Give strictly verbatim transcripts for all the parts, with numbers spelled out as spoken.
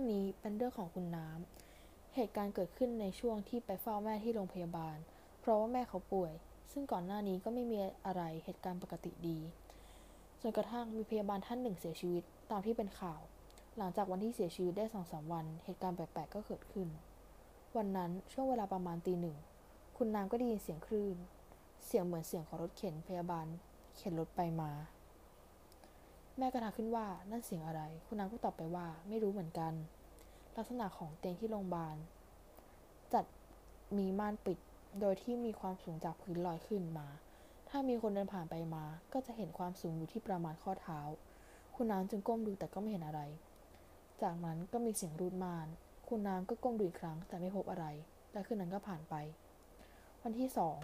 รื่องนี้เป็นเรื่องของคุณน้ำเหตุการณ์เกิดขึ้นในช่วงที่ไปเฝ้าแม่ที่โรงพยาบาลเพราะว่าแม่เขาป่วยซึ่งก่อนหน้านี้ก็ไม่มีอะไรเหตุการณ์ปกติดีจนกระทั่งมีพยาบาลท่านหนึ่งเสียชีวิตตามที่เป็นข่าวหลังจากวันที่เสียชีวิตได้ สองถึงสาม วันเหตุการณ์แปลกๆก็เกิดขึ้นวันนั้นช่วงเวลาประมาณตีหนึ่งคุณน้ำก็ได้ยินเสียงคลื่นเสียงเหมือนเสียงของรถเข็นพยาบาลเข็นรถไปมาแม่ก็ถามขึ้นว่านั่นเสียงอะไรคุณน้ำก็ตอบไปว่าไม่รู้เหมือนกันลักษณะของเตียงที่โรงพยาบาลจัดมีม่านปิดโดยที่มีความสูงจากพื้นลอยขึ้นมาถ้ามีคนเดินผ่านไปมาก็จะเห็นความสูงอยู่ที่ประมาณข้อเท้าคุณน้ำจึงก้มดูแต่ก็ไม่เห็นอะไรจากนั้นก็มีเสียงรูดม่านคุณน้ำก็ก้มดูอีกครั้งแต่ไม่พบอะไรและคืนนั้นก็ผ่านไปวันที่สอง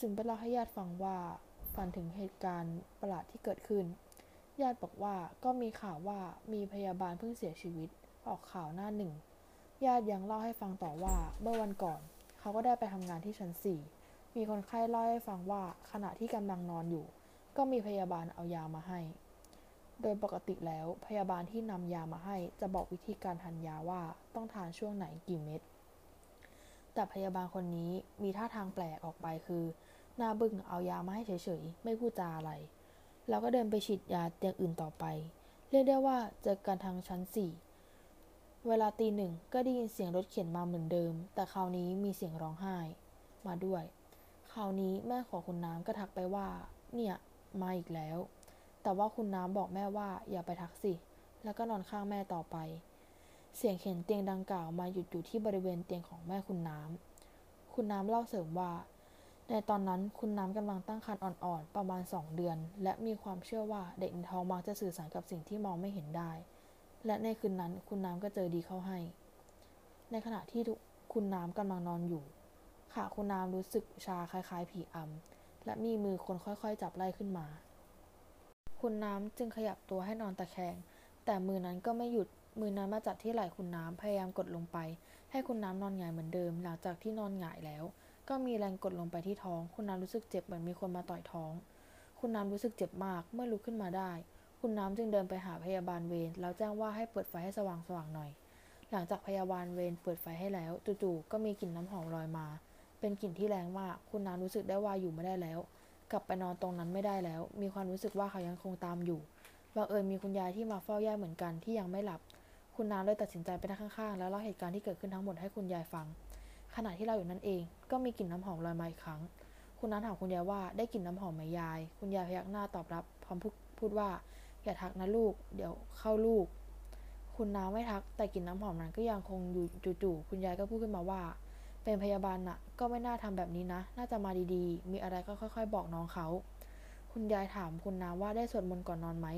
จึงไปเล่าให้ญาติฟังว่าฝันถึงเหตุการณ์ประหลาดที่เกิดขึ้นญาติบอกว่าก็มีข่าวว่ามีพยาบาลเพิ่งเสียชีวิตออกข่าวหน้าหนึ่งญาติยังเล่าให้ฟังต่อว่าเมื่อวันก่อนเขาก็ได้ไปทำงานที่ชั้นสี่มีคนไข้เล่าให้ฟังว่าขณะที่กำลังนอนอยู่ก็มีพยาบาลเอายามาให้โดยปกติแล้วพยาบาลที่นำยามาให้จะบอกวิธีการทานยาว่าต้องทานช่วงไหนกี่เม็ดแต่พยาบาลคนนี้มีท่าทางแปลกออกไปคือหน้าบึ้งเอายามาให้เฉยๆไม่พูดจาอะไรแล้วก็เดินไปฉีดยาเตียงอื่นต่อไปเรียกได้ว่าเจอกันทางชั้นสี่เวลาตีหนึ่งก็ได้ยินเสียงรถเข็นมาเหมือนเดิมแต่คราวนี้มีเสียงร้องไห้มาด้วยคราวนี้แม่ของคุณน้ำก็ทักไปว่าเนี่ยมาอีกแล้วแต่ว่าคุณน้ำบอกแม่ว่าอย่าไปทักสิแล้วก็นอนข้างแม่ต่อไปเสียงเข็นเตียงดังกล่าวมาหยุดอยู่ที่บริเวณเตียงของแม่คุณน้ำคุณน้ำเล่าเสริมว่าในตอนนั้นคุณน้ำกำลังตั้งครรภ์อ่อนๆประมาณสองเดือนและมีความเชื่อว่าเด็กในท้องมักจะสื่อสารกับสิ่งที่มองไม่เห็นได้และในคืนนั้นคุณน้ำก็เจอดีเข้าให้ในขณะที่คุณน้ำกำลังนอนอยู่ขาคุณน้ำรู้สึกชาคล้ายๆผีอำและมีมือคนค่อยๆจับไล่ขึ้นมาคุณน้ำจึงขยับตัวให้นอนตะแคงแต่มือนั้นก็ไม่หยุดมือนั้นมาจับที่ไหล่คุณน้ำพยายามกดลงไปให้คุณน้ำนอนหงายเหมือนเดิมหลังจากที่นอนหงายแล้วก็มีแรงกดลงไปที่ท้องคุณน้ำรู้สึกเจ็บเหมือนมีคนมาต่อยท้องคุณน้ำรู้สึกเจ็บมากเมื่อลุกขึ้นมาได้คุณน้ำจึงเดินไปหาพยาบาลเวรแล้วแจ้งว่าให้เปิดไฟให้สว่างๆหน่อยหลังจากพยาบาลเวรเปิดไฟให้แล้วจู่ๆก็มีกลิ่นน้ำหอมลอยมาเป็นกลิ่นที่แรงมากคุณน้ำรู้สึกได้ว่าอยู่ไม่ได้แล้วกลับไปนอนตรงนั้นไม่ได้แล้วมีความรู้สึกว่าเขายังคงตามอยู่บังเอิญมีคุณยายที่มาเฝ้าย่าเหมือนกันที่ยังไม่หลับคุณน้ำเลยตัดสินใจไปนั่งข้างๆแล้วเล่าเหตุการณ์ที่เกิดขึ้นทั้งหมดให้คุณยายฟังขณะที่เราอยู่นั่นเองก็มีกลิ่นน้ำหอมลอยมาอีกครั้งคุณน้ำถามคุณยายว่าได้กลิ่นน้ำหอมไหมยายคุณยายพยักหน้าตอบรับพร้อมพูดว่าอย่าทักนะลูกเดี๋ยวเข้าลูกคุณน้ำไม่ทักแต่กลิ่นน้ำหอมนั้นก็ยังคงอยู่จู่ๆคุณยายก็พูดขึ้นมาว่าเป็นพยาบาลน่ะก็ไม่น่าทำแบบนี้นะน่าจะมาดีๆมีอะไรก็ค่อยๆบอกน้องเขาคุณยายถามคุณน้ำว่าได้สวดมนต์ก่อนนอนไหม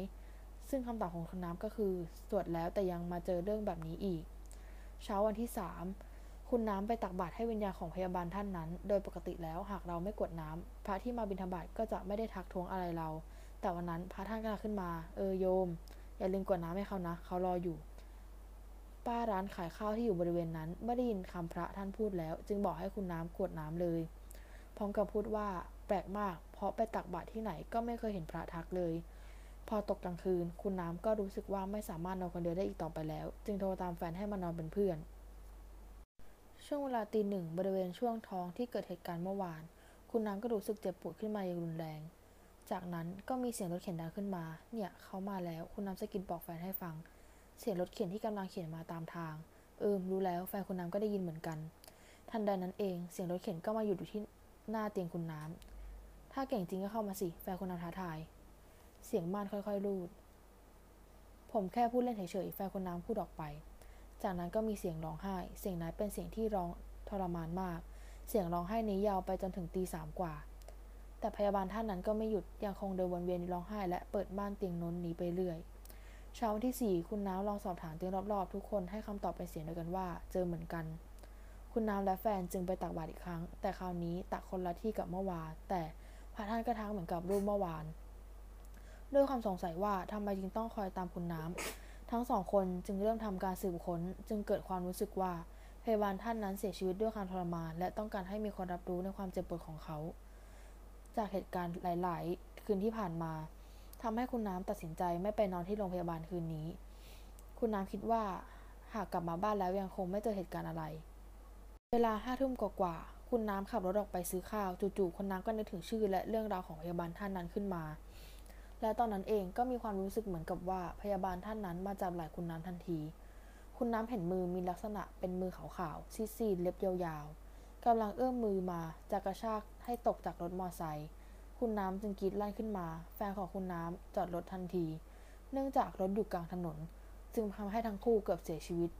ซึ่งคำตอบของคุณน้ำก็คือสวดแล้วแต่ยังมาเจอเรื่องแบบนี้อีกเช้าวันที่สามคุณน้ำไปตักบาตรให้วิญญาณของพยาบาลท่านนั้นโดยปกติแล้วหากเราไม่กดน้ำพระที่มาบิณฑบาตก็จะไม่ได้ทักท้วงอะไรเราแต่วันนั้นพระท่านก็ขึ้นมาเออโยมอย่าลืมกดน้ำให้เขานะเขารออยู่ป้าร้านขายข้าวที่อยู่บริเวณนั้นไม่ได้ยินคำพระท่านพูดแล้วจึงบอกให้คุณน้ำกดน้ำเลยพร้อมกับพูดว่าแปลกมากเพราะไปตักบาตรที่ไหนก็ไม่เคยเห็นพระทักเลยพอตกกลางคืนคุณน้ำก็รู้สึกว่าไม่สามารถนอนคนเดียวได้อีกต่อไปแล้วจึงโทรตามแฟนให้มานอนเป็นเพื่อนช่วงเวลาตีหนึ่งบริเวณช่วงท้องที่เกิดเหตุการณ์เมื่อวานคุณน้ำก็รู้สึกเจ็บปวดขึ้นมาอย่างรุนแรงจากนั้นก็มีเสียงรถเข็นดังขึ้นมาเนี่ยเขามาแล้วคุณน้ำสกิดบอกแฟนให้ฟังเสียงรถเข็นที่กำลังเข็นมาตามทางเอิมรู้แล้วแฟนคุณน้ำก็ได้ยินเหมือนกันทันใดนั้นเองเสียงรถเข็นก็มาหยุดอยู่ที่หน้าเตียงคุณน้ำถ้าเก่งจริงก็เข้ามาสิแฟนคุณน้ำท้าทายเสียงม่านค่อยๆรูดผมแค่พูดเล่นเฉยๆแฟนคุณน้ำพูดออกไปจากนั้นก็มีเสียงร้องไห้เสียงนั้นเป็นเสียงที่ร้องทรมานมากเสียงร้องไห้นี้ยาวไปจนถึงตีสามกว่าแต่พยาบาลท่านนั้นก็ไม่หยุดยังคงเดินวนเวียนร้องไห้และเปิดม่านเตียงนนหนีไปเรื่อยเช้าวันที่สี่คุณน้ำลองสอบถามเตียงรอบๆทุกคนให้คำตอบเป็นเสียงเดียวกันว่าเจอเหมือนกันคุณน้ำและแฟนจึงไปตักบาตรอีกครั้งแต่คราวนี้ตักคนละที่กับเมื่อวานแต่พระท่านก็ทักเหมือนกับรูปเมื่อวานด้วยความสงสัยว่าทำไมจึงต้องคอยตามคุณน้ำทั้งสองคนจึงเริ่มทำการสืบค้นจึงเกิดความรู้สึกว่าพยาบาลท่านนั้นเสียชีวิตด้วยการทรมานและต้องการให้มีคนรับรู้ในความเจ็บปวดของเขาจากเหตุการณ์หลายๆคืนที่ผ่านมาทำให้คุณน้ำตัดสินใจไม่ไปนอนที่โรงพยาบาลคืนนี้คุณน้ำคิดว่า หากกลับมาบ้านแล้วยังคงไม่เจอเหตุการณ์อะไรเวลาห้าทุ่มกว่าๆคุณน้ำขับรถออกไปซื้อข้าวจู่ๆคุณน้ำก็นึกถึงชื่อและเรื่องราวของพยาบาลท่านนั้นขึ้นมาและตอนนั้นเองก็มีความรู้สึกเหมือนกับว่าพยาบาลท่านนั้นมาจับไหล่คุณน้ำทันทีคุณน้ำเห็นมือมีลักษณะเป็นมือขาวๆซีดๆเล็บยาวๆกำลังเอื้อมมือมาจะกระชากให้ตกจากรถมอไซค์คุณน้ำจึงกรีดลั่นขึ้นมาแฟนของคุณน้ำจอดรถทันทีเนื่องจากรถอยู่กลางถนนจึงทำให้ทั้งคู่เกือบเสียชีวิต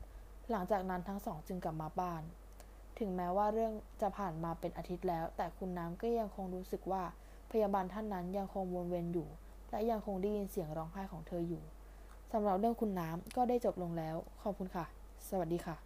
หลังจากนั้นทั้งสองจึงกลับมาบ้านถึงแม้ว่าเรื่องจะผ่านมาเป็นอาทิตย์แล้วแต่คุณน้ำก็ยังคงรู้สึกว่าพยาบาลท่านนั้นยังคงวนเวียนอยู่และยังคงได้ยินเสียงร้องไห้ของเธออยู่สำหรับเรื่องคุณน้ำก็ได้จบลงแล้วขอบคุณค่ะสวัสดีค่ะ